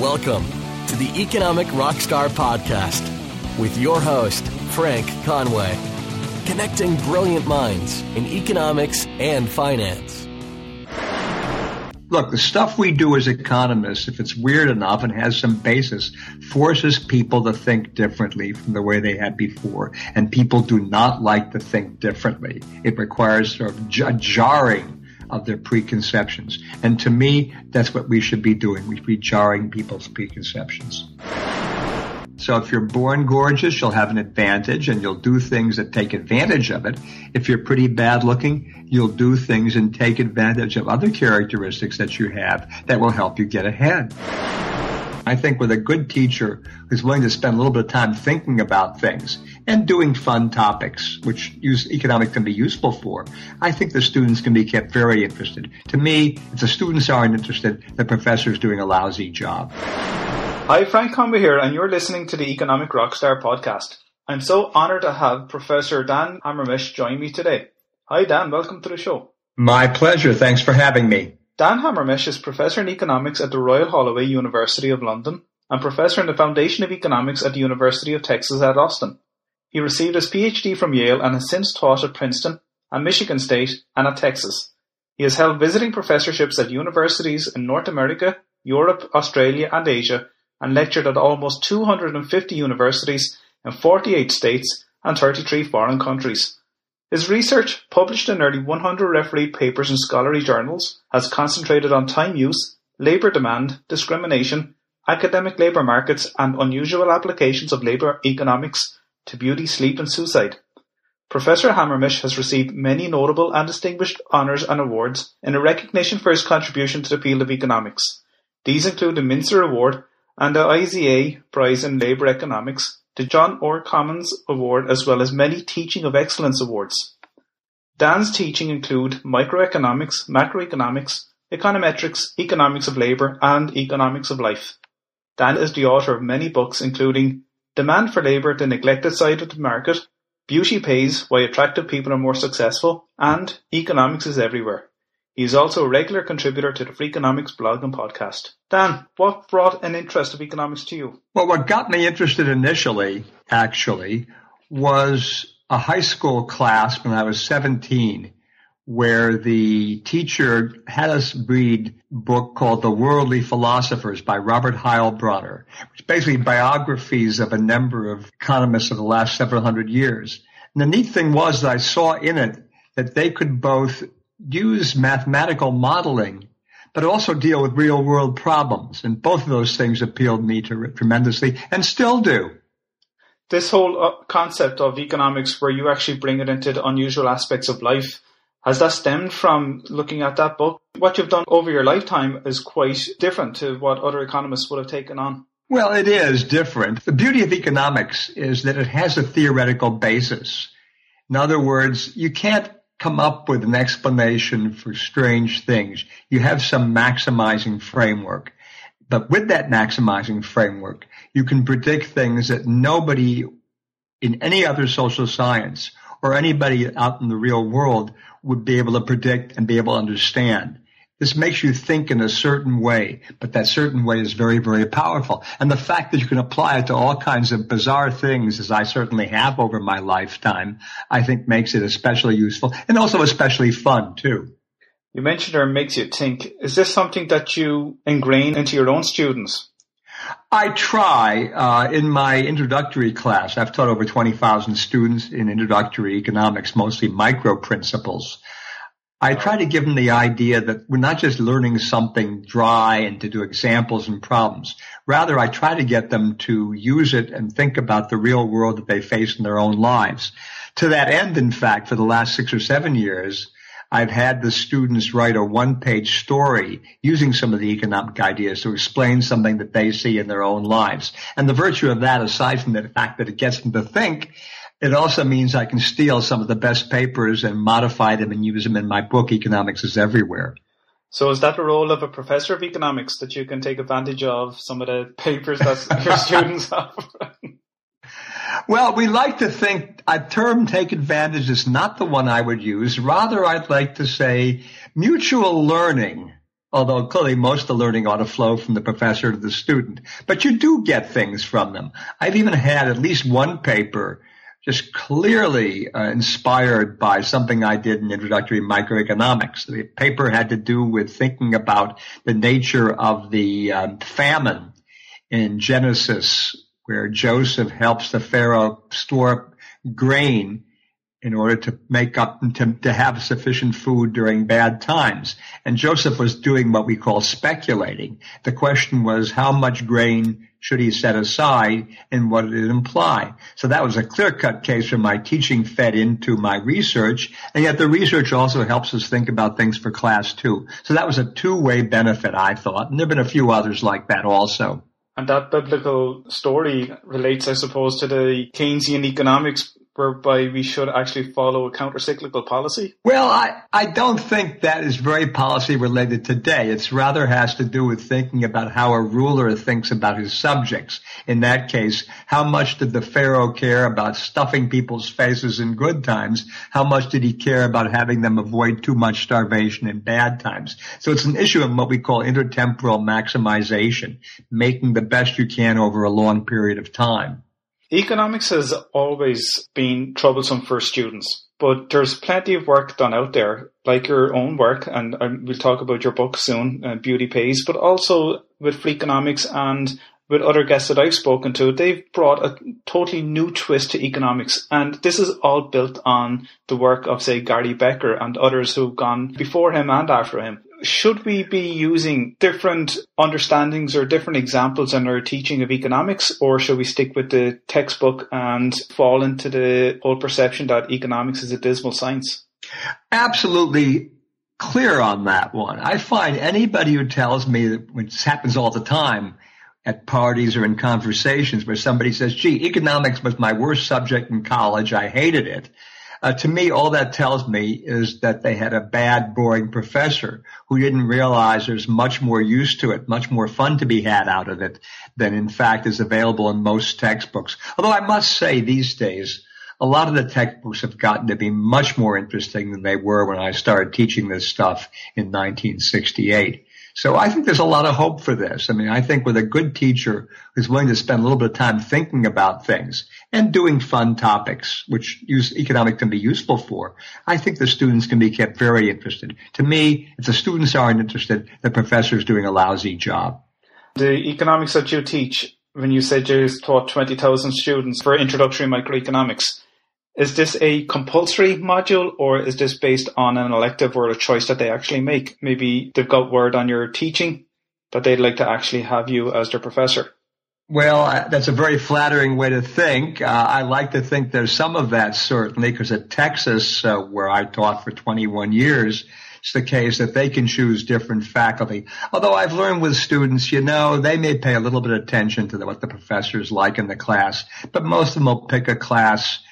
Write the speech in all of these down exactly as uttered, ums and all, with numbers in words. Welcome to the Economic Rockstar Podcast with your host, Frank Conway, connecting brilliant minds in economics and finance. Look, the stuff we do as economists, if it's weird enough and has some basis, forces people to think differently from the way they had before. And people do not like to think differently. It requires sort of j- jarring of their preconceptions. And to me, that's what we should be doing. We should be jarring people's preconceptions. So if you're born gorgeous, you'll have an advantage and you'll do things that take advantage of it. If you're pretty bad looking, you'll do things and take advantage of other characteristics that you have that will help you get ahead. I think with a good teacher who's willing to spend a little bit of time thinking about things and doing fun topics, which use economics can be useful for, I think the students can be kept very interested. To me, if the students aren't interested, the professor's doing a lousy job. Hi, Frank Conway here, and you're listening to the Economic Rockstar Podcast. I'm so honored to have Professor Dan Hamermesh join me today. Hi, Dan. Welcome to the show. My pleasure. Thanks for having me. Dan Hamermesh is Professor in Economics at the Royal Holloway University of London and Professor in the Foundation of Economics at the University of Texas at Austin. He received his PhD from Yale and has since taught at Princeton, at Michigan State, and at Texas. He has held visiting professorships at universities in North America, Europe, Australia, and Asia, and lectured at almost two hundred fifty universities in forty-eight states and thirty-three foreign countries. His research, published in nearly one hundred refereed papers in scholarly journals, has concentrated on time use, labour demand, discrimination, academic labour markets, and unusual applications of labour economics to beauty, sleep, and suicide. Professor Hamermesh has received many notable and distinguished honours and awards in a recognition for his contribution to the field of economics. These include the Mincer Award and the I Z A Prize in Labour Economics, the John R. Commons Award, as well as many Teaching of Excellence Awards. Dan's teaching include Microeconomics, Macroeconomics, Econometrics, Economics of Labor, and Economics of Life. Dan is the author of many books, including Demand for Labor: The Neglected Side of the Market, Beauty Pays: Why Attractive People Are More Successful, and Economics Is Everywhere. He is also a regular contributor to the Freakonomics blog and podcast. Dan, what brought an interest of economics to you? Well, what got me interested initially, actually, was a high school class when I was seventeen, where the teacher had us read a book called The Worldly Philosophers by Robert Heilbroner, which is basically biographies of a number of economists of the last several hundred years. And the neat thing was that I saw in it that they could both use mathematical modeling, but also deal with real world problems. And both of those things appealed me to tremendously and still do. This whole concept of economics where you actually bring it into the unusual aspects of life, has that stemmed from looking at that book? What you've done over your lifetime is quite different to what other economists would have taken on. Well, it is different. The beauty of economics is that it has a theoretical basis. In other words, you can't come up with an explanation for strange things. You have some maximizing framework. But with that maximizing framework, you can predict things that nobody in any other social science or anybody out in the real world would be able to predict and be able to understand. This makes you think in a certain way, but that certain way is very, very powerful. And the fact that you can apply it to all kinds of bizarre things, as I certainly have over my lifetime, I think makes it especially useful and also especially fun, too. You mentioned or makes you think. Is this something that you ingrain into your own students? I try. Uh, in my introductory class, I've taught over twenty thousand students in introductory economics, mostly micro principles. I try to give them the idea that we're not just learning something dry and to do examples and problems. Rather, I try to get them to use it and think about the real world that they face in their own lives. To that end, in fact, for the last six or seven years, I've had the students write a one-page story using some of the economic ideas to explain something that they see in their own lives. And the virtue of that, aside from the fact that it gets them to think, it also means I can steal some of the best papers and modify them and use them in my book, Economics Is Everywhere. So is that the role of a professor of economics, that you can take advantage of some of the papers that your students have? Well, we like to think a term take advantage is not the one I would use. Rather, I'd like to say mutual learning although clearly most of the learning ought to flow from the professor to the student. But you do get things from them. I've even had at least one paper just clearly uh, inspired by something I did in introductory microeconomics. The paper had to do with thinking about the nature of the um, famine in Genesis, where Joseph helps the Pharaoh store grain in order to make up and to, to have sufficient food during bad times. And Joseph was doing what we call speculating. The question was, how much grain should he set aside, and what did it imply? So that was a clear-cut case where my teaching fed into my research, and yet the research also helps us think about things for class, too. So that was a two-way benefit, I thought, and there have been a few others like that also. And that biblical story relates, I suppose, to the Keynesian economics whereby we should actually follow a counter-cyclical policy? Well, I, I don't think that is very policy-related today. It's rather has to do with thinking about how a ruler thinks about his subjects. In that case, how much did the Pharaoh care about stuffing people's faces in good times? How much did he care about having them avoid too much starvation in bad times? So it's an issue of what we call intertemporal maximization, making the best you can over a long period of time. Economics has always been troublesome for students, but there's plenty of work done out there, like your own work, and we'll talk about your book soon, uh, Beauty Pays, but also with Freakonomics and with other guests that I've spoken to. They've brought a totally new twist to economics, and this is all built on the work of, say, Gary Becker and others who've gone before him and after him. Should we be using different understandings or different examples in our teaching of economics, or should we stick with the textbook and fall into the old perception that economics is a dismal science? Absolutely clear on that one. I find anybody who tells me that, which happens all the time at parties or in conversations where somebody says, gee, economics was my worst subject in college, I hated it. Uh, to me, all that tells me is that they had a bad, boring professor who didn't realize there's much more use to it, much more fun to be had out of it than, in fact, is available in most textbooks. Although I must say these days, a lot of the textbooks have gotten to be much more interesting than they were when I started teaching this stuff in nineteen sixty-eight. So I think there's a lot of hope for this. I mean, I think with a good teacher who's willing to spend a little bit of time thinking about things and doing fun topics, which use economics can be useful for, I think the students can be kept very interested. To me, if the students aren't interested, the professor is doing a lousy job. The economics that you teach, when you said you taught twenty thousand students for introductory microeconomics, is this a compulsory module, or is this based on an elective or a choice that they actually make? Maybe they've got word on your teaching that they'd like to actually have you as their professor. Well, that's a very flattering way to think. Uh, I like to think there's some of that, certainly, because at Texas, uh, where I taught for twenty-one years, it's the case that they can choose different faculty. Although I've learned with students, you know, they may pay a little bit of attention to the, what the professor's like in the class, but most of them will pick a class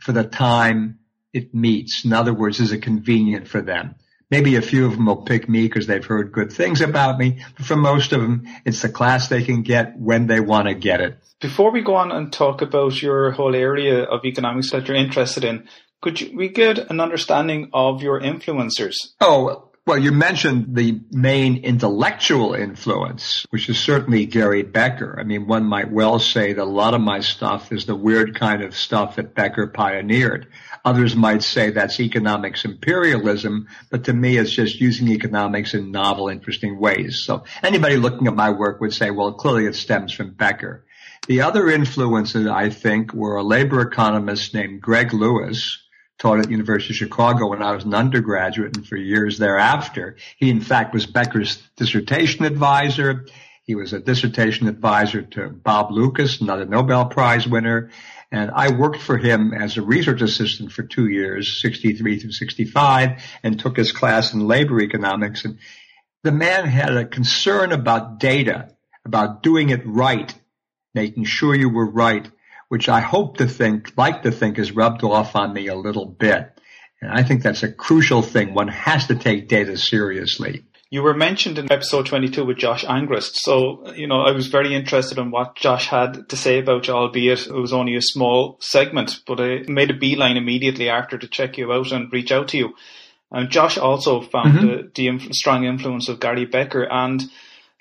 for the time it meets. In other words, is it convenient for them? Maybe a few of them will pick me because they've heard good things about me. But for most of them, it's the class they can get when they want to get it. Before we go on and talk about your whole area of economics that you're interested in, could you, we get an understanding of your influencers? Oh, well, you mentioned the main intellectual influence, which is certainly Gary Becker. I mean, one might well say that a lot of my stuff is the weird kind of stuff that Becker pioneered. Others might say that's economics imperialism, but to me it's just using economics in novel, interesting ways. So anybody looking at my work would say, well, clearly it stems from Becker. The other influences, I think, were a labor economist named Greg Lewis, taught at the University of Chicago when I was an undergraduate and for years thereafter. He, in fact, was Becker's dissertation advisor. He was a dissertation advisor to Bob Lucas, another Nobel Prize winner. And I worked for him as a research assistant for two years, sixty-three through sixty-five, and took his class in labor economics. And the man had a concern about data, about doing it right, making sure you were right, which I hope to think, like to think, is rubbed off on me a little bit. And I think that's a crucial thing. One has to take data seriously. You were mentioned in episode twenty-two with Josh Angrist. So, you know, I was very interested in what Josh had to say about you, albeit it was only a small segment, but I made a beeline immediately after to check you out and reach out to you. And Josh also found mm-hmm. the, the inf- strong influence of Gary Becker. And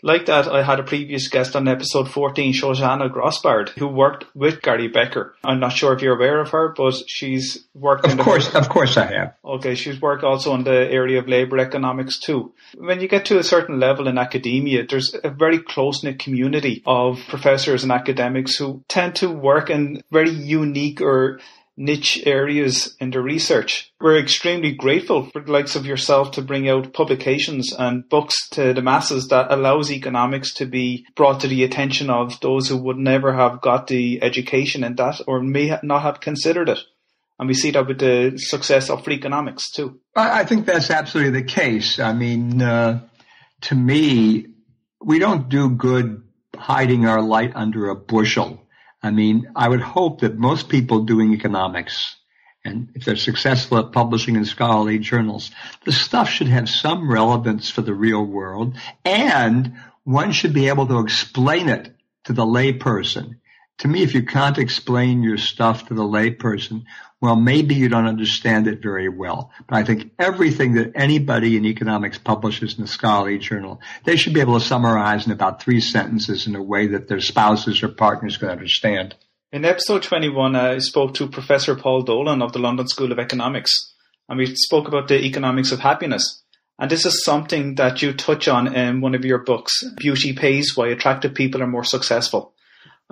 like that, I had a previous guest on episode fourteen, Shoshana Grossbard, who worked with Gary Becker. I'm not sure if you're aware of her, but she's worked... Of in the course, first... of course I have. Okay, she's worked also in the area of labor economics too. When you get to a certain level in academia, there's a very close-knit community of professors and academics who tend to work in very unique or niche areas in the research. We're extremely grateful for the likes of yourself to bring out publications and books to the masses that allows economics to be brought to the attention of those who would never have got the education in that or may not have considered it. And we see that with the success of Freakonomics too. I think that's absolutely the case. I mean, uh, to me, we don't do good hiding our light under a bushel. I mean, I would hope that most people doing economics, and if they're successful at publishing in scholarly journals, the stuff should have some relevance for the real world, and one should be able to explain it to the layperson. To me, if you can't explain your stuff to the layperson, well, maybe you don't understand it very well. But I think everything that anybody in economics publishes in a scholarly journal, they should be able to summarize in about three sentences in a way that their spouses or partners can understand. In episode twenty-one, I spoke to Professor Paul Dolan of the London School of Economics, and we spoke about the economics of happiness. And this is something that you touch on in one of your books, Beauty Pays: Why Attractive People Are More Successful.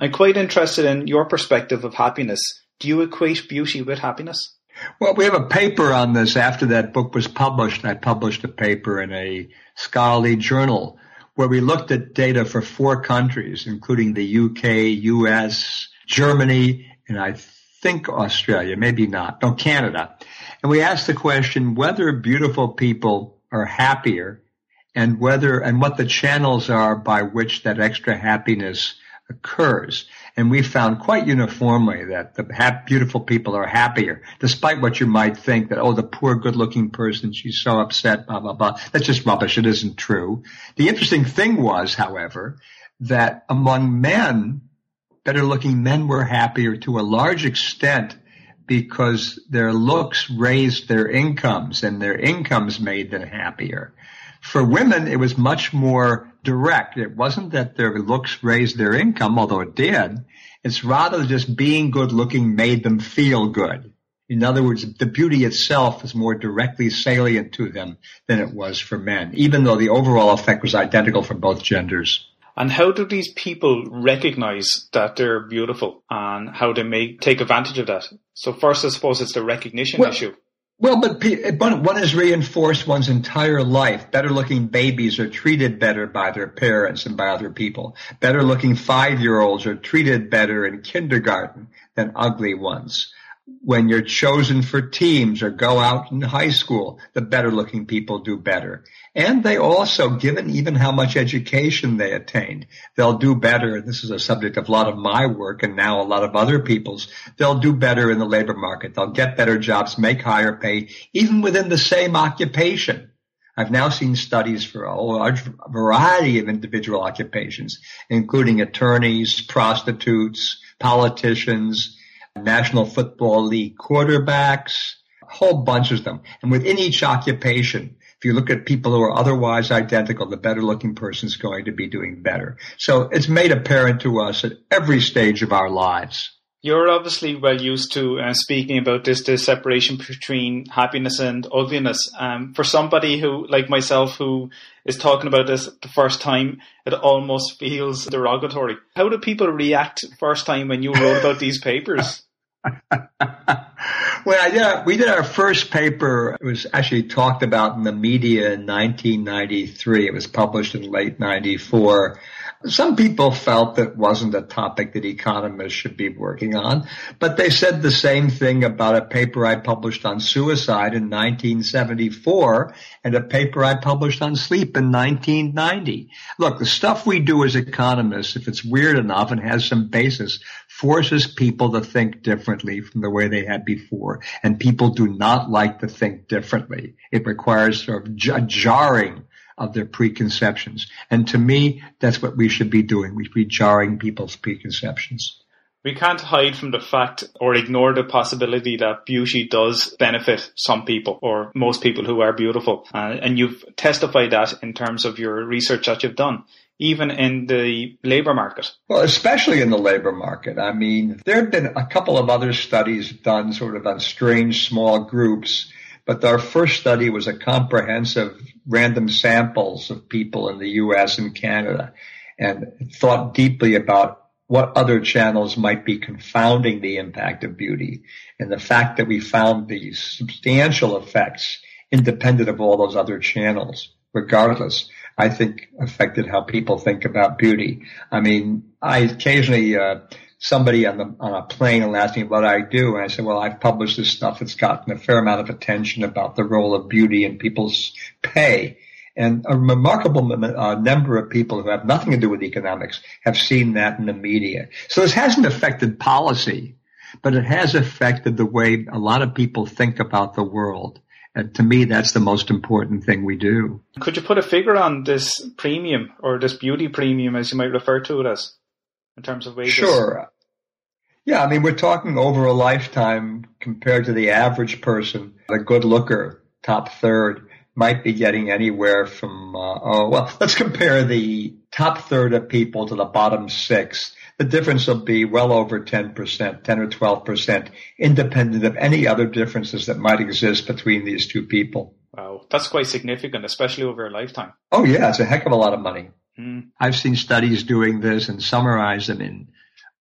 I'm quite interested in your perspective of happiness. Do you equate beauty with happiness? Well, we have a paper on this. After that book was published, I published a paper in a scholarly journal where we looked at data for four countries, including the U K, U S, Germany, and I think Australia, maybe not, no, Canada. And we asked the question whether beautiful people are happier and whether and what the channels are by which that extra happiness occurs. And we found quite uniformly that the ha- beautiful people are happier, despite what you might think that, oh, the poor good-looking person, she's so upset, blah, blah, blah. That's just rubbish. It isn't true. The interesting thing was, however, that among men, better-looking men were happier to a large extent because their looks raised their incomes, and their incomes made them happier. For women, it was much more direct. It wasn't that their looks raised their income, although it did. It's rather just being good-looking made them feel good. In other words, the beauty itself is more directly salient to them than it was for men, even though the overall effect was identical for both genders. And how do these people recognize that they're beautiful and how they may take advantage of that? So first, I suppose it's the recognition well, issue. Well, but one has reinforced one's entire life. Better-looking babies are treated better by their parents and by other people. Better-looking five-year-olds are treated better in kindergarten than ugly ones. When you're chosen for teams or go out in high school, the better-looking people do better. And they also, given even how much education they attained, they'll do better. This is a subject of a lot of my work and now a lot of other people's. They'll do better in the labor market. They'll get better jobs, make higher pay, even within the same occupation. I've now seen studies for a large variety of individual occupations, including attorneys, prostitutes, politicians, National Football League quarterbacks, a whole bunch of them. And within each occupation, if you look at people who are otherwise identical, the better-looking person is going to be doing better. So it's made apparent to us at every stage of our lives. You're obviously well used to uh, speaking about this, this separation between happiness and ugliness. Um, for somebody who, like myself, who is talking about this the first time, it almost feels derogatory. How do people react first time when you wrote about these papers? Well, I did our, we did our first paper. It was actually talked about in the media in nineteen ninety-three. It was published in late ninety-four. Some people felt that wasn't a topic that economists should be working on, but they said the same thing about a paper I published on suicide in nineteen seventy-four and a paper I published on sleep in nineteen ninety. Look, the stuff we do as economists, if it's weird enough and has some basis, forces people to think differently from the way they had before, and people do not like to think differently. It requires sort of j- jarring of their preconceptions. And to me, that's what we should be doing. We should be jarring people's preconceptions. We can't hide from the fact or ignore the possibility that beauty does benefit some people or most people who are beautiful. Uh, and you've testified that in terms of your research that you've done, even in the labor market. Well, especially in the labor market. I mean, there have been a couple of other studies done sort of on strange small groups, but our first study was a comprehensive random samples of people in the U S and Canada and thought deeply about what other channels might be confounding the impact of beauty, and the fact that we found these substantial effects independent of all those other channels, regardless, I think affected how people think about beauty. I mean, I occasionally, uh, somebody on the, on a plane will ask me what I do, and I say, well, I've published this stuff that's gotten a fair amount of attention about the role of beauty in people's pay. And a remarkable uh, number of people who have nothing to do with economics have seen that in the media. So this hasn't affected policy, but it has affected the way a lot of people think about the world. And to me, that's the most important thing we do. Could you put a figure on this premium, or this beauty premium, as you might refer to it as, in terms of wages? Sure. Yeah, I mean, we're talking over a lifetime compared to the average person, the good looker, top third, might be getting anywhere from, uh, oh, well, let's compare the top third of people to the bottom six. The difference will be well over ten percent, ten or twelve percent, independent of any other differences that might exist between these two people. Wow, that's quite significant, especially over a lifetime. Oh, yeah, it's a heck of a lot of money. Mm. I've seen studies doing this and summarize them in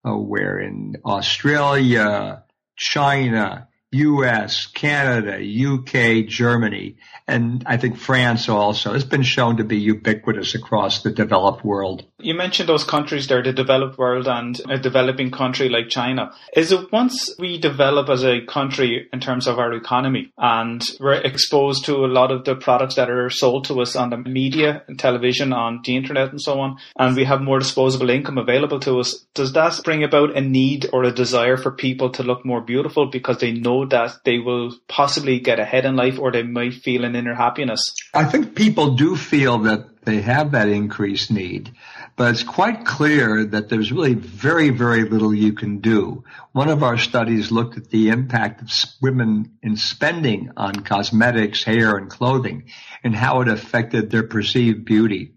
uh, where in Australia, China, U S, Canada, U K, Germany, and I think France also. It's been shown to be ubiquitous across the developed world. You mentioned those countries there, the developed world and a developing country like China. Is it once we develop as a country in terms of our economy and we're exposed to a lot of the products that are sold to us on the media, television, on the internet and so on, and we have more disposable income available to us, does that bring about a need or a desire for people to look more beautiful because they know that they will possibly get ahead in life, or they might feel an inner happiness? I think people do feel that they have that increased need, but it's quite clear that there's really very, very little you can do. One of our studies looked at the impact of women in spending on cosmetics, hair, and clothing, and how it affected their perceived beauty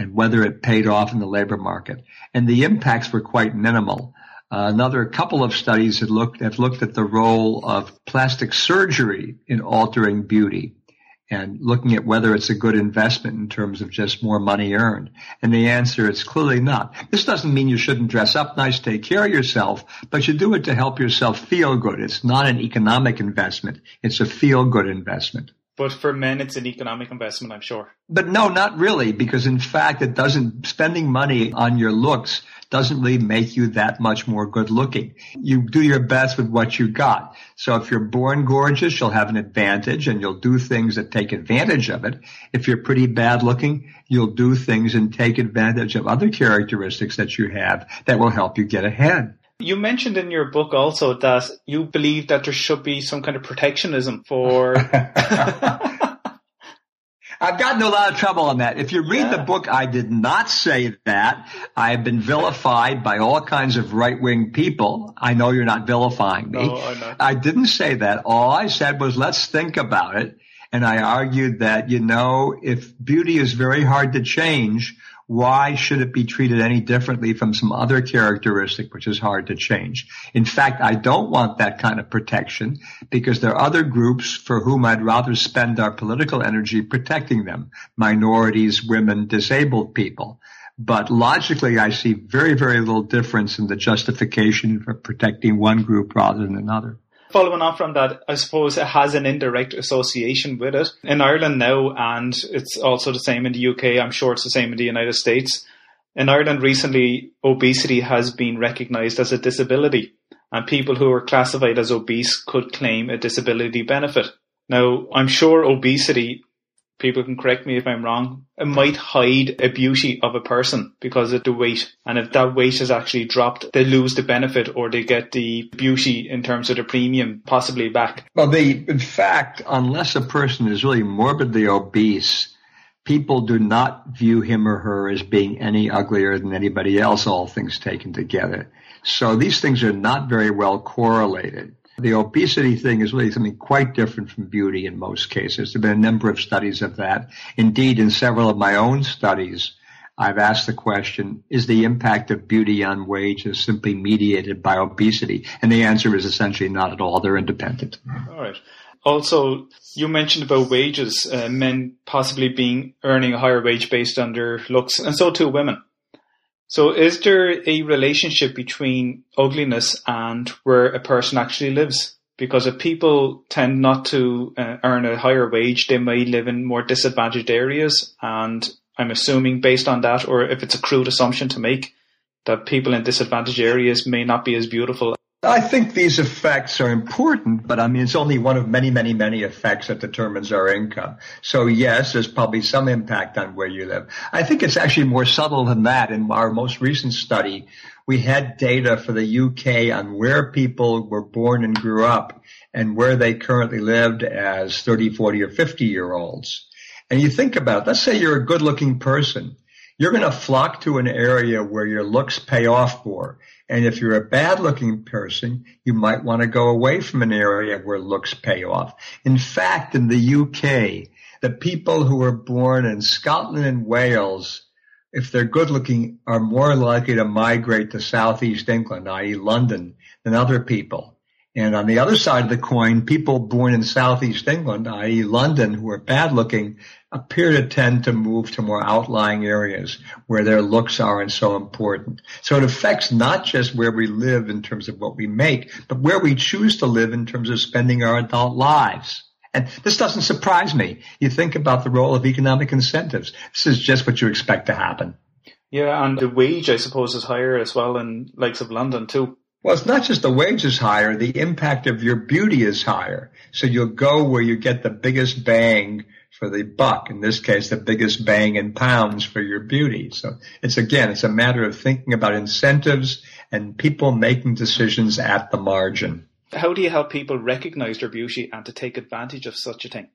and whether it paid off in the labor market. And the impacts were quite minimal. Uh, another couple of studies have looked, have looked at the role of plastic surgery in altering beauty and looking at whether it's a good investment in terms of just more money earned. And the answer is clearly not. This doesn't mean you shouldn't dress up nice, take care of yourself, but you do it to help yourself feel good. It's not an economic investment. It's a feel-good investment. But for men, it's an economic investment, I'm sure. But no, not really, because in fact, it doesn't, spending money on your looks doesn't really make you that much more good looking. You do your best with what you got. So if you're born gorgeous, you'll have an advantage and you'll do things that take advantage of it. If you're pretty bad looking, you'll do things and take advantage of other characteristics that you have that will help you get ahead. You mentioned in your book also that you believe that there should be some kind of protectionism for... I've gotten a lot of trouble on that. If you read yeah. the book, I did not say that. I've been vilified by all kinds of right-wing people. I know you're not vilifying me. No, I'm not. I didn't say that. All I said was, let's think about it. And I argued that, you know, if beauty is very hard to change, why should it be treated any differently from some other characteristic which is hard to change? In fact, I don't want that kind of protection because there are other groups for whom I'd rather spend our political energy protecting them, minorities, women, disabled people. But logically, I see very, very little difference in the justification for protecting one group rather than another. Following on from that, I suppose it has an indirect association with it. In Ireland now, and it's also the same in the U K, I'm sure it's the same in the United States. In Ireland recently, obesity has been recognised as a disability, and people who are classified as obese could claim a disability benefit. Now, I'm sure obesity, people can correct me if I'm wrong, it might hide a beauty of a person because of the weight. And if that weight is actually dropped, they lose the benefit or they get the beauty in terms of the premium possibly back. Well, they, in fact, unless a person is really morbidly obese, people do not view him or her as being any uglier than anybody else, all things taken together. So these things are not very well correlated. The obesity thing is really something quite different from beauty in most cases. There have been a number of studies of that. Indeed, in several of my own studies, I've asked the question, is the impact of beauty on wages simply mediated by obesity? And the answer is essentially not at all. They're independent. All right. Also, you mentioned about wages, uh, men possibly being earning a higher wage based on their looks, and so too women. So is there a relationship between ugliness and where a person actually lives? Because if people tend not to uh, earn a higher wage, they may live in more disadvantaged areas. And I'm assuming based on that, or if it's a crude assumption to make, that people in disadvantaged areas may not be as beautiful. I think these effects are important, but I mean, it's only one of many, many, many effects that determines our income. So yes, there's probably some impact on where you live. I think it's actually more subtle than that. In our most recent study, we had data for the U K on where people were born and grew up and where they currently lived as thirty, forty or fifty year olds. And you think about it, let's say you're a good looking person. You're going to flock to an area where your looks pay off more. And if you're a bad-looking person, you might want to go away from an area where looks pay off. In fact, in the U K, the people who are born in Scotland and Wales, if they're good-looking, are more likely to migrate to southeast England, that is. London, than other people. And on the other side of the coin, people born in southeast England, that is. London, who are bad-looking, appear to tend to move to more outlying areas where their looks aren't so important. So it affects not just where we live in terms of what we make, but where we choose to live in terms of spending our adult lives. And this doesn't surprise me. You think about the role of economic incentives. This is just what you expect to happen. Yeah, and the wage, I suppose, is higher as well in likes of London too. Well, it's not just the wage is higher. The impact of your beauty is higher. So you'll go where you get the biggest bang for the buck, in this case, the biggest bang in pounds for your beauty. So it's, again, it's a matter of thinking about incentives and people making decisions at the margin. How do you help people recognize their beauty and to take advantage of such a thing?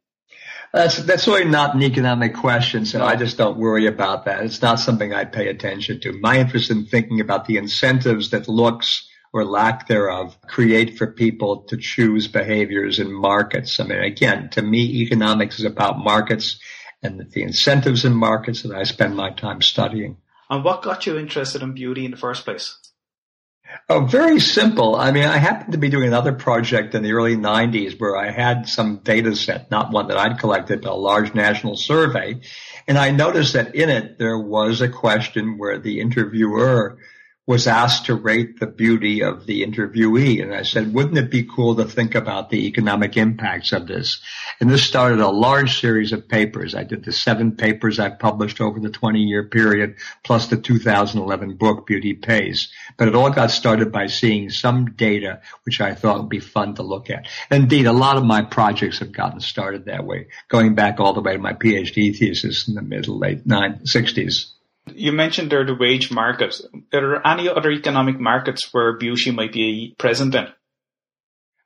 That's, that's really not an economic question, so I just don't worry about that. It's not something I pay attention to. My interest in thinking about the incentives that looks or lack thereof create for people to choose behaviors in markets. I mean, again, to me, economics is about markets and the incentives in markets that I spend my time studying. And what got you interested in beauty in the first place? Oh, very simple. I mean, I happened to be doing another project in the early nineties where I had some data set, not one that I'd collected, but a large national survey. And I noticed that in it, there was a question where the interviewer was asked to rate the beauty of the interviewee. And I said, wouldn't it be cool to think about the economic impacts of this? And this started a large series of papers. I did the seven papers I published over the twenty-year period, plus the two thousand eleven book, Beauty Pays. But it all got started by seeing some data, which I thought would be fun to look at. Indeed, a lot of my projects have gotten started that way, going back all the way to my PhD thesis in the middle, late sixties. You mentioned there the wage markets. Are there any other economic markets where beauty might be present in?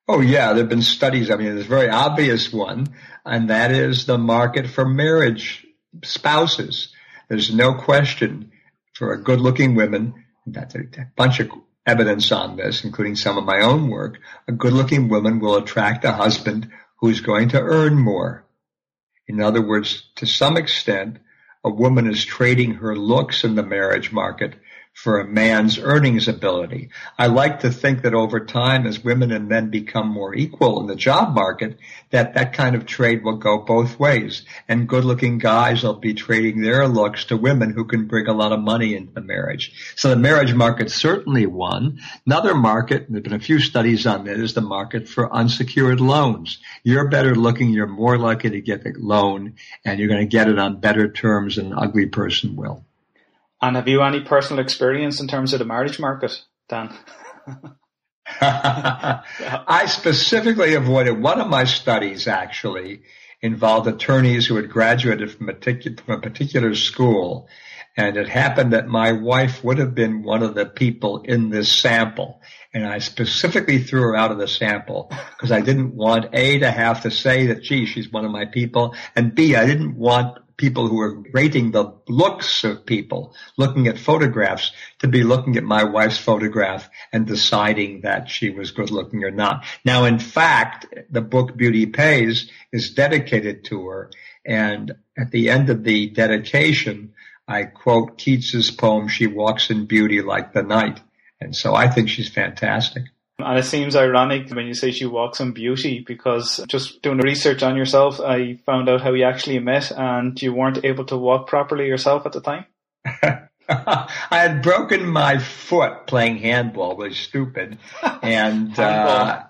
Oh, yeah. There have been studies. I mean, there's a very obvious one, and that is the market for marriage spouses. There's no question for a good-looking woman, and that's a bunch of evidence on this, including some of my own work, a good-looking woman will attract a husband who's going to earn more. In other words, to some extent, a woman is trading her looks in the marriage market for a man's earnings ability. I like to think that over time, as women and men become more equal in the job market, that that kind of trade will go both ways. And good-looking guys will be trading their looks to women who can bring a lot of money into the marriage. So the marriage market's certainly one. Another market, and there have been a few studies on it, is the market for unsecured loans. You're better looking, you're more likely to get the loan, and you're going to get it on better terms than an ugly person will. And have you any personal experience in terms of the marriage market, Dan? I specifically avoided one of my studies, actually, involved attorneys who had graduated from a, from a particular school. And it happened that my wife would have been one of the people in this sample. And I specifically threw her out of the sample because I didn't want, A, to have to say that, gee, she's one of my people. And B, I didn't want people who are rating the looks of people, looking at photographs, to be looking at my wife's photograph and deciding that she was good looking or not. Now, in fact, the book Beauty Pays is dedicated to her. And at the end of the dedication, I quote Keats's poem, "She walks in beauty like the night." And so I think she's fantastic. And it seems ironic when you say she walks in beauty, because just doing the research on yourself, I found out how you actually met, and you weren't able to walk properly yourself at the time. I had broken my foot playing handball, which is stupid. And uh,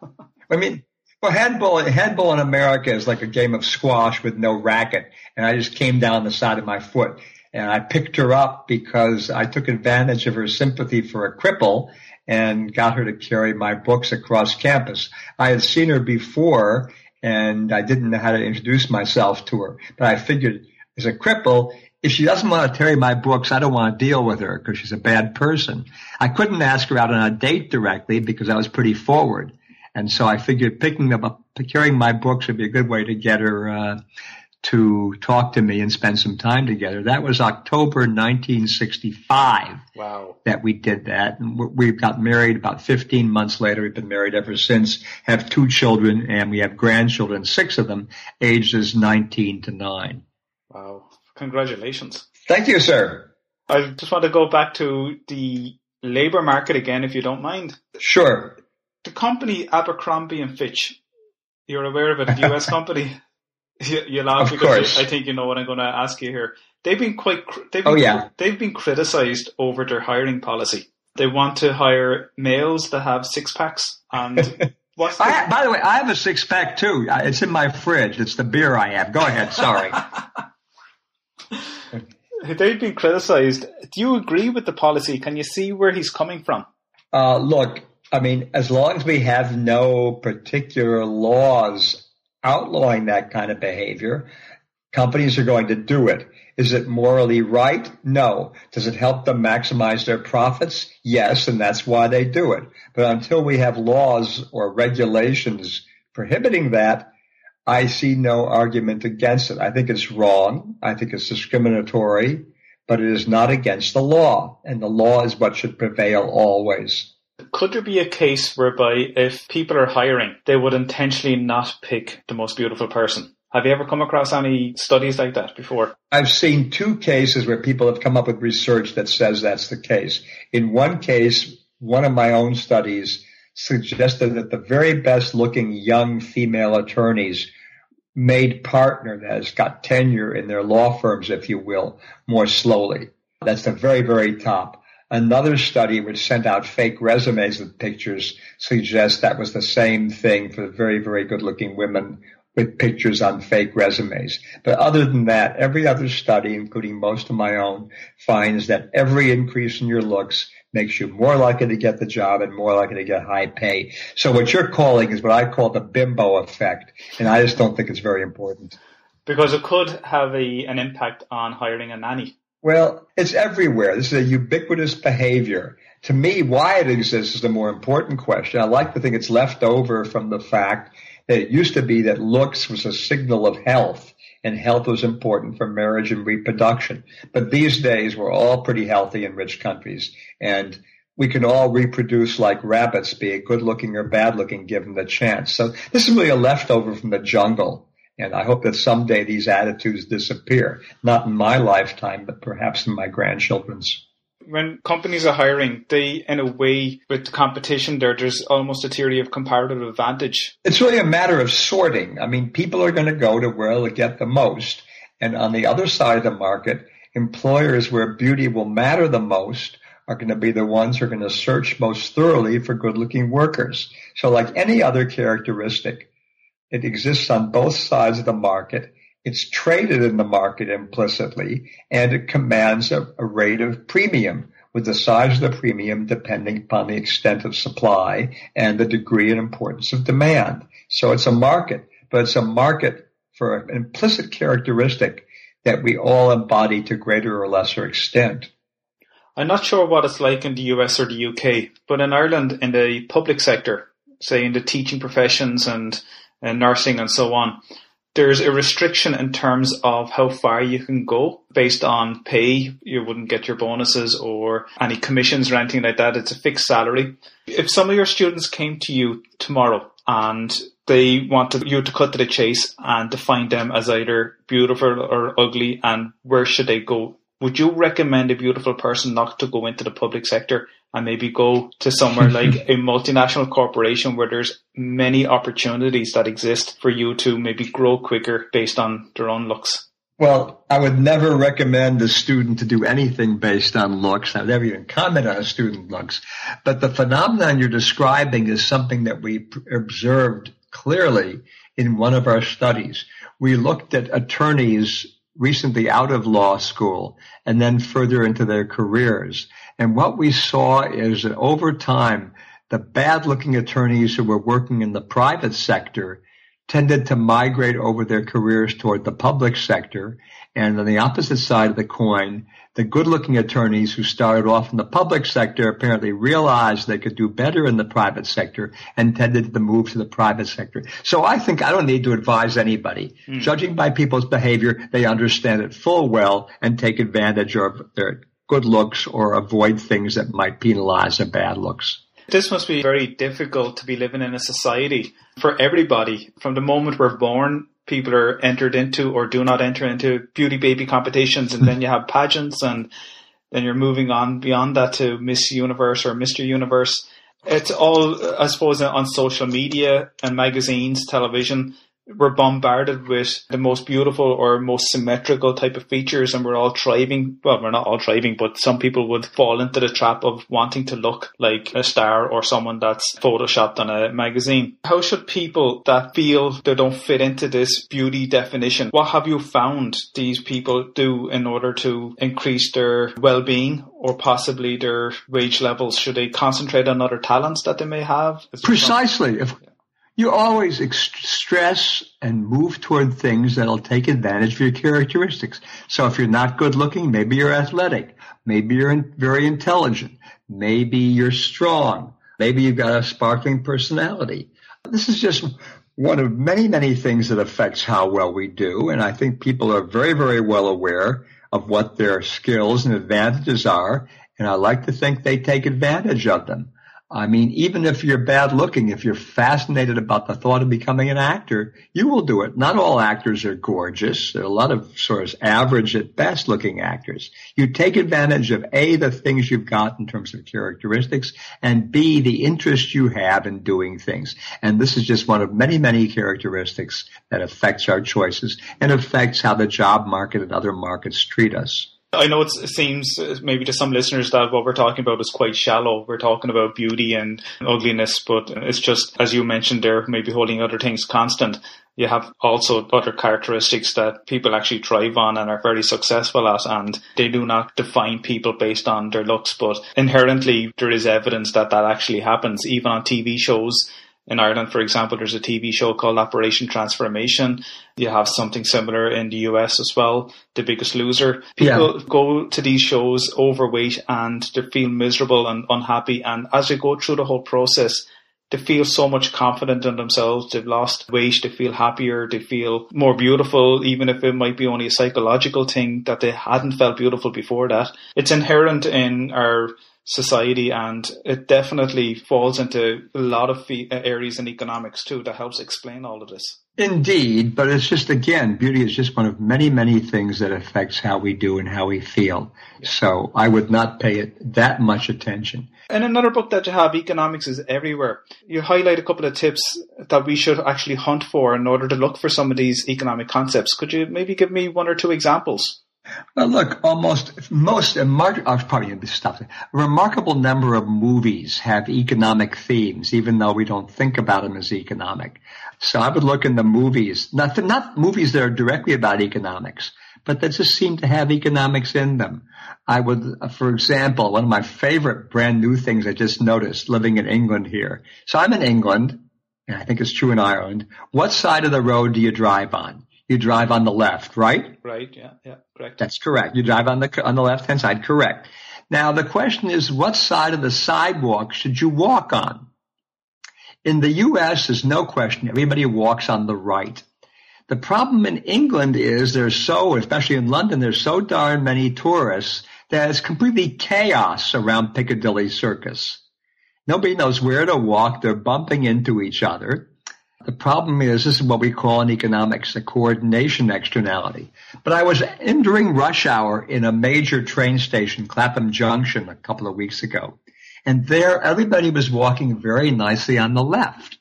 I mean, well, handball, handball in America is like a game of squash with no racket. And I just came down the side of my foot. And I picked her up because I took advantage of her sympathy for a cripple and got her to carry my books across campus. I had seen her before, and I didn't know how to introduce myself to her. But I figured, as a cripple, if she doesn't want to carry my books, I don't want to deal with her because she's a bad person. I couldn't ask her out on a date directly because I was pretty forward. And so I figured picking them up, carrying my books would be a good way to get her uh to talk to me and spend some time together. That was October nineteen sixty-five. Wow. That we did that. And we got married about fifteen months later. We've been married ever since, have two children, and we have grandchildren, six of them, ages nineteen to nine. Wow. Congratulations. Thank you, sir. I just want to go back to the labor market again, if you don't mind. Sure. The company Abercrombie and Fitch, you're aware of it, a U S company. You, you laugh of because course. I think you know what I'm going to ask you here. They've been quite. They've been, oh yeah. They've been criticized over their hiring policy. They want to hire males that have six packs. And what's the- I, by the way, I have a six pack too. It's in my fridge. It's the beer I have. Go ahead. Sorry. They've been criticized. Do you agree with the policy? Can you see where he's coming from? Uh, look, I mean, as long as we have no particular laws outlawing that kind of behavior, companies are going to do it. Is it morally right? No. Does it help them maximize their profits? Yes, and that's why they do it. But until we have laws or regulations prohibiting that, I see no argument against it. I think it's wrong. I think it's discriminatory, but it is not against the law, and the law is what should prevail always. Could there be a case whereby if people are hiring, they would intentionally not pick the most beautiful person? Have you ever come across any studies like that before? I've seen two cases where people have come up with research that says that's the case. In one case, one of my own studies suggested that the very best looking young female attorneys made partner, that has got tenure in their law firms, if you will, more slowly. That's the very, very top. Another study which sent out fake resumes with pictures suggests that was the same thing for very, very good-looking women with pictures on fake resumes. But other than that, every other study, including most of my own, finds that every increase in your looks makes you more likely to get the job and more likely to get high pay. So what you're calling is what I call the bimbo effect, and I just don't think it's very important. Because it could have a, an impact on hiring a nanny. Well, it's everywhere. This is a ubiquitous behavior. To me, why it exists is the more important question. I like to think it's left over from the fact that it used to be that looks was a signal of health, and health was important for marriage and reproduction. But these days, we're all pretty healthy in rich countries, and we can all reproduce like rabbits, be it good-looking or bad-looking, given the chance. So this is really a leftover from the jungle. And I hope that someday these attitudes disappear, not in my lifetime, but perhaps in my grandchildren's. When companies are hiring, they, in a way, with competition there, there's almost a theory of comparative advantage. It's really a matter of sorting. I mean, people are going to go to where they'll get the most. And on the other side of the market, employers where beauty will matter the most are going to be the ones who are going to search most thoroughly for good-looking workers. So like any other characteristic, it exists on both sides of the market. It's traded in the market implicitly, and it commands a, a rate of premium, with the size of the premium depending upon the extent of supply and the degree and importance of demand. So it's a market, but it's a market for an implicit characteristic that we all embody to greater or lesser extent. I'm not sure what it's like in the U S or the U K, but in Ireland, in the public sector, say in the teaching professions and and nursing and so on, There's a restriction in terms of how far you can go based on pay. You wouldn't get your bonuses or any commissions or anything like that. It's a fixed salary. If some of your students came to you tomorrow and they wanted you to cut to the chase and define them as either beautiful or ugly, and where should they go? Would you recommend a beautiful person not to go into the public sector and maybe go to somewhere like a multinational corporation where there's many opportunities that exist for you to maybe grow quicker based on their own looks? Well, I would never recommend a student to do anything based on looks. I would never even comment on a student looks. But the phenomenon you're describing is something that we observed clearly in one of our studies. We looked at attorneys recently out of law school and then further into their careers. And what we saw is that over time, the bad-looking attorneys who were working in the private sector tended to migrate over their careers toward the public sector. And on the opposite side of the coin, the good-looking attorneys who started off in the public sector apparently realized they could do better in the private sector and tended to move to the private sector. So I think I don't need to advise anybody. Mm. Judging by people's behavior, they understand it full well and take advantage of their good looks or avoid things that might penalize their bad looks. This must be very difficult to be living in a society for everybody. From the moment we're born, people are entered into or do not enter into beauty baby competitions, and then you have pageants, and then you're moving on beyond that to Miss Universe or Mister Universe. It's all, I suppose, on social media and magazines, television. We're bombarded with the most beautiful or most symmetrical type of features, and we're all thriving. Well, we're not all thriving, but some people would fall into the trap of wanting to look like a star or someone that's photoshopped on a magazine. How should people that feel they don't fit into this beauty definition, what have you found these people do in order to increase their well-being or possibly their wage levels? Should they concentrate on other talents that they may have? Is Precisely. If- You always ex- stress and move toward things that'll take advantage of your characteristics. So if you're not good looking, maybe you're athletic. Maybe you're in- very intelligent. Maybe you're strong. Maybe you've got a sparkling personality. This is just one of many, many things that affects how well we do. And I think people are very, very well aware of what their skills and advantages are. And I like to think they take advantage of them. I mean, even if you're bad looking, if you're fascinated about the thought of becoming an actor, you will do it. Not all actors are gorgeous. There are a lot of sort of average at best looking actors. You take advantage of A, the things you've got in terms of characteristics, and B, the interest you have in doing things. And this is just one of many, many characteristics that affects our choices and affects how the job market and other markets treat us. I know it seems maybe to some listeners that what we're talking about is quite shallow. We're talking about beauty and ugliness, but it's just, as you mentioned there, maybe holding other things constant. You have also other characteristics that people actually thrive on and are very successful at, and they do not define people based on their looks, but inherently there is evidence that that actually happens, even on T V shows. In Ireland, for example, there's a T V show called Operation Transformation. You have something similar in the U S as well, The Biggest Loser. People yeah. go to these shows overweight and they feel miserable and unhappy. And as they go through the whole process, they feel so much confident in themselves. They've lost weight. They feel happier. They feel more beautiful, even if it might be only a psychological thing that they hadn't felt beautiful before that. It's inherent in our society, and it definitely falls into a lot of areas in economics too that helps explain all of this. Indeed, but it's just, again, beauty is just one of many, many things that affects how we do and how we feel. So I would not pay it that much attention. In another book that you have, Economics Is Everywhere, you highlight a couple of tips that we should actually hunt for in order to look for some of these economic concepts. Could you maybe give me one or two examples? Well, look, almost most mar- oh, probably stop there. A remarkable number of movies have economic themes, even though we don't think about them as economic. So I would look in the movies, not not movies that are directly about economics, but that just seem to have economics in them. I would, for example, one of my favorite brand new things I just noticed living in England here. So I'm in England, and I think it's true in Ireland. What side of the road do you drive on? You drive on the left, right? Right, yeah, yeah, correct. That's correct. You drive on the on the left-hand side, correct. Now, the question is, what side of the sidewalk should you walk on? In the U S, there's no question. Everybody walks on the right. The problem in England is there's so, especially in London, there's so darn many tourists that it's completely chaos around Piccadilly Circus. Nobody knows where to walk. They're bumping into each other. The problem is, this is what we call in economics a coordination externality. But I was in during rush hour in a major train station, Clapham Junction, a couple of weeks ago. And there, everybody was walking very nicely on the left.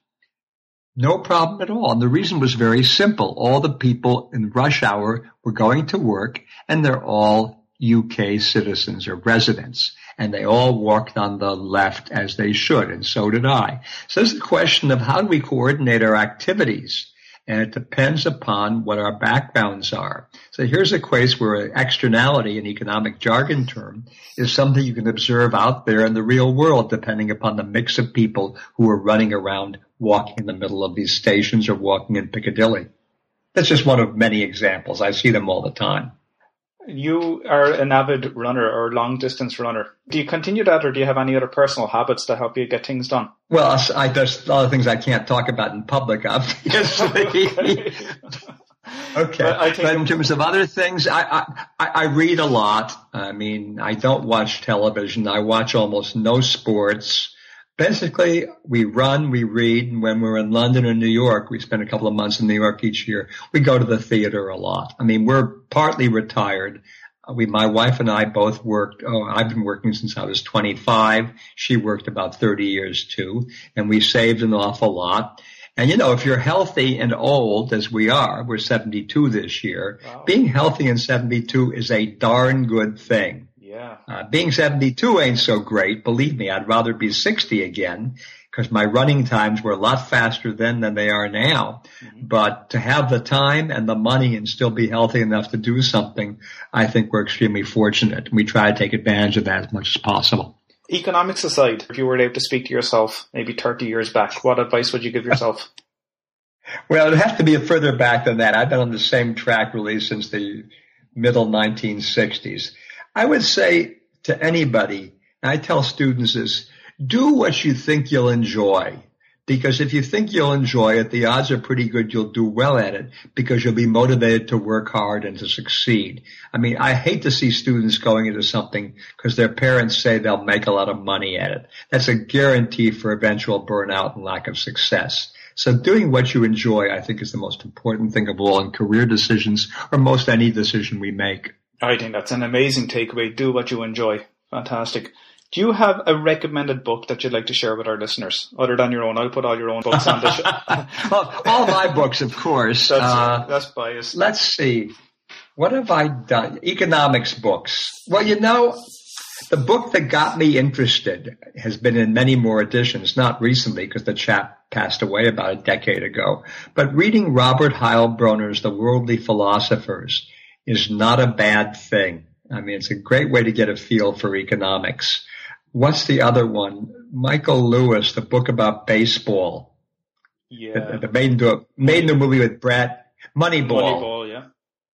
No problem at all. And the reason was very simple. All the people in rush hour were going to work, and they're all U K citizens or residents. And they all walked on the left as they should, and so did I. So this is the question of how do we coordinate our activities? And it depends upon what our backgrounds are. So here's a place where externality, an economic jargon term, is something you can observe out there in the real world, depending upon the mix of people who are running around walking in the middle of these stations or walking in Piccadilly. That's just one of many examples. I see them all the time. You are an avid runner or long-distance runner. Do you continue that, or do you have any other personal habits that help you get things done? Well, I, there's a lot of things I can't talk about in public, obviously. Okay. okay. But, I think but in terms of other things, I, I, I read a lot. I mean, I don't watch television. I watch almost no sports. Basically, we run, we read, and when we're in London or New York, we spend a couple of months in New York each year, we go to the theater a lot. I mean, we're partly retired. We, my wife and I both worked. Oh, I've been working since I was twenty-five. She worked about thirty years too, and we saved an awful lot. And, you know, if you're healthy and old, as we are, we're seventy-two this year, wow. Being healthy and seventy-two is a darn good thing. Yeah. Uh, being seventy-two ain't so great. Believe me, I'd rather be sixty again because my running times were a lot faster then than they are now. Mm-hmm. But to have the time and the money and still be healthy enough to do something, I think we're extremely fortunate. We try to take advantage of that as much as possible. Economics aside, if you were able to speak to yourself maybe thirty years back, what advice would you give yourself? Well, it'd have to be further back than that. I've been on the same track really since the middle nineteen sixties. I would say to anybody, and I tell students this, do what you think you'll enjoy, because if you think you'll enjoy it, the odds are pretty good you'll do well at it because you'll be motivated to work hard and to succeed. I mean, I hate to see students going into something because their parents say they'll make a lot of money at it. That's a guarantee for eventual burnout and lack of success. So doing what you enjoy, I think, is the most important thing of all in career decisions or most any decision we make. I think that's an amazing takeaway. Do what you enjoy. Fantastic. Do you have a recommended book that you'd like to share with our listeners, other than your own? I'll put all your own books on the show. Well, all my books, of course. That's, uh, that's biased. Let's see. What have I done? Economics books. Well, you know, the book that got me interested has been in many more editions, not recently because the chap passed away about a decade ago, but reading Robert Heilbroner's The Worldly Philosophers is not a bad thing. I mean, it's a great way to get a feel for economics. What's the other one? Michael Lewis, the book about baseball. Yeah. The, the made into a, made into a movie with Brad. Moneyball. Moneyball, yeah.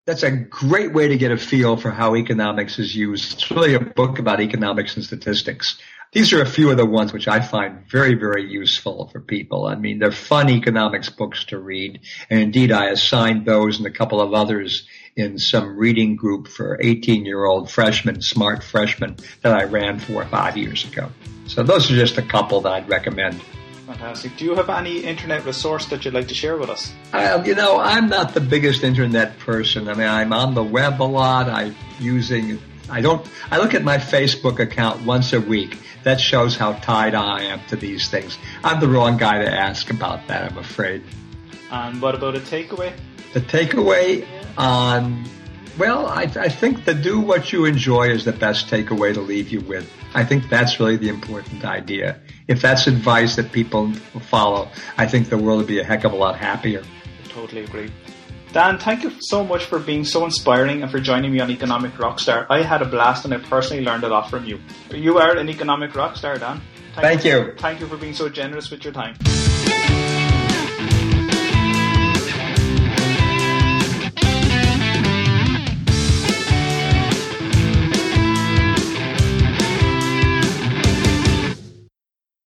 That's a great way to get a feel for how economics is used. It's really a book about economics and statistics. These are a few of the ones which I find very, very useful for people. I mean, they're fun economics books to read. And indeed, I assigned those and a couple of others in some reading group for eighteen-year-old freshmen, smart freshmen, that I ran four or five years ago. So those are just a couple that I'd recommend. Fantastic. Do you have any internet resource that you'd like to share with us? Uh, you know, I'm not the biggest internet person. I mean, I'm on the web a lot. I'm using... I don't. I look at my Facebook account once a week. That shows how tied I am to these things. I'm the wrong guy to ask about that, I'm afraid. And what about a takeaway? The takeaway on, well, I, I think the do what you enjoy is the best takeaway to leave you with. I think that's really the important idea. If that's advice that people follow, I think the world would be a heck of a lot happier. I totally agree. Dan, thank you so much for being so inspiring and for joining me on Economic Rockstar. I had a blast and I personally learned a lot from you. You are an economic rockstar, Dan. Thank, thank you. you. Thank you for being so generous with your time.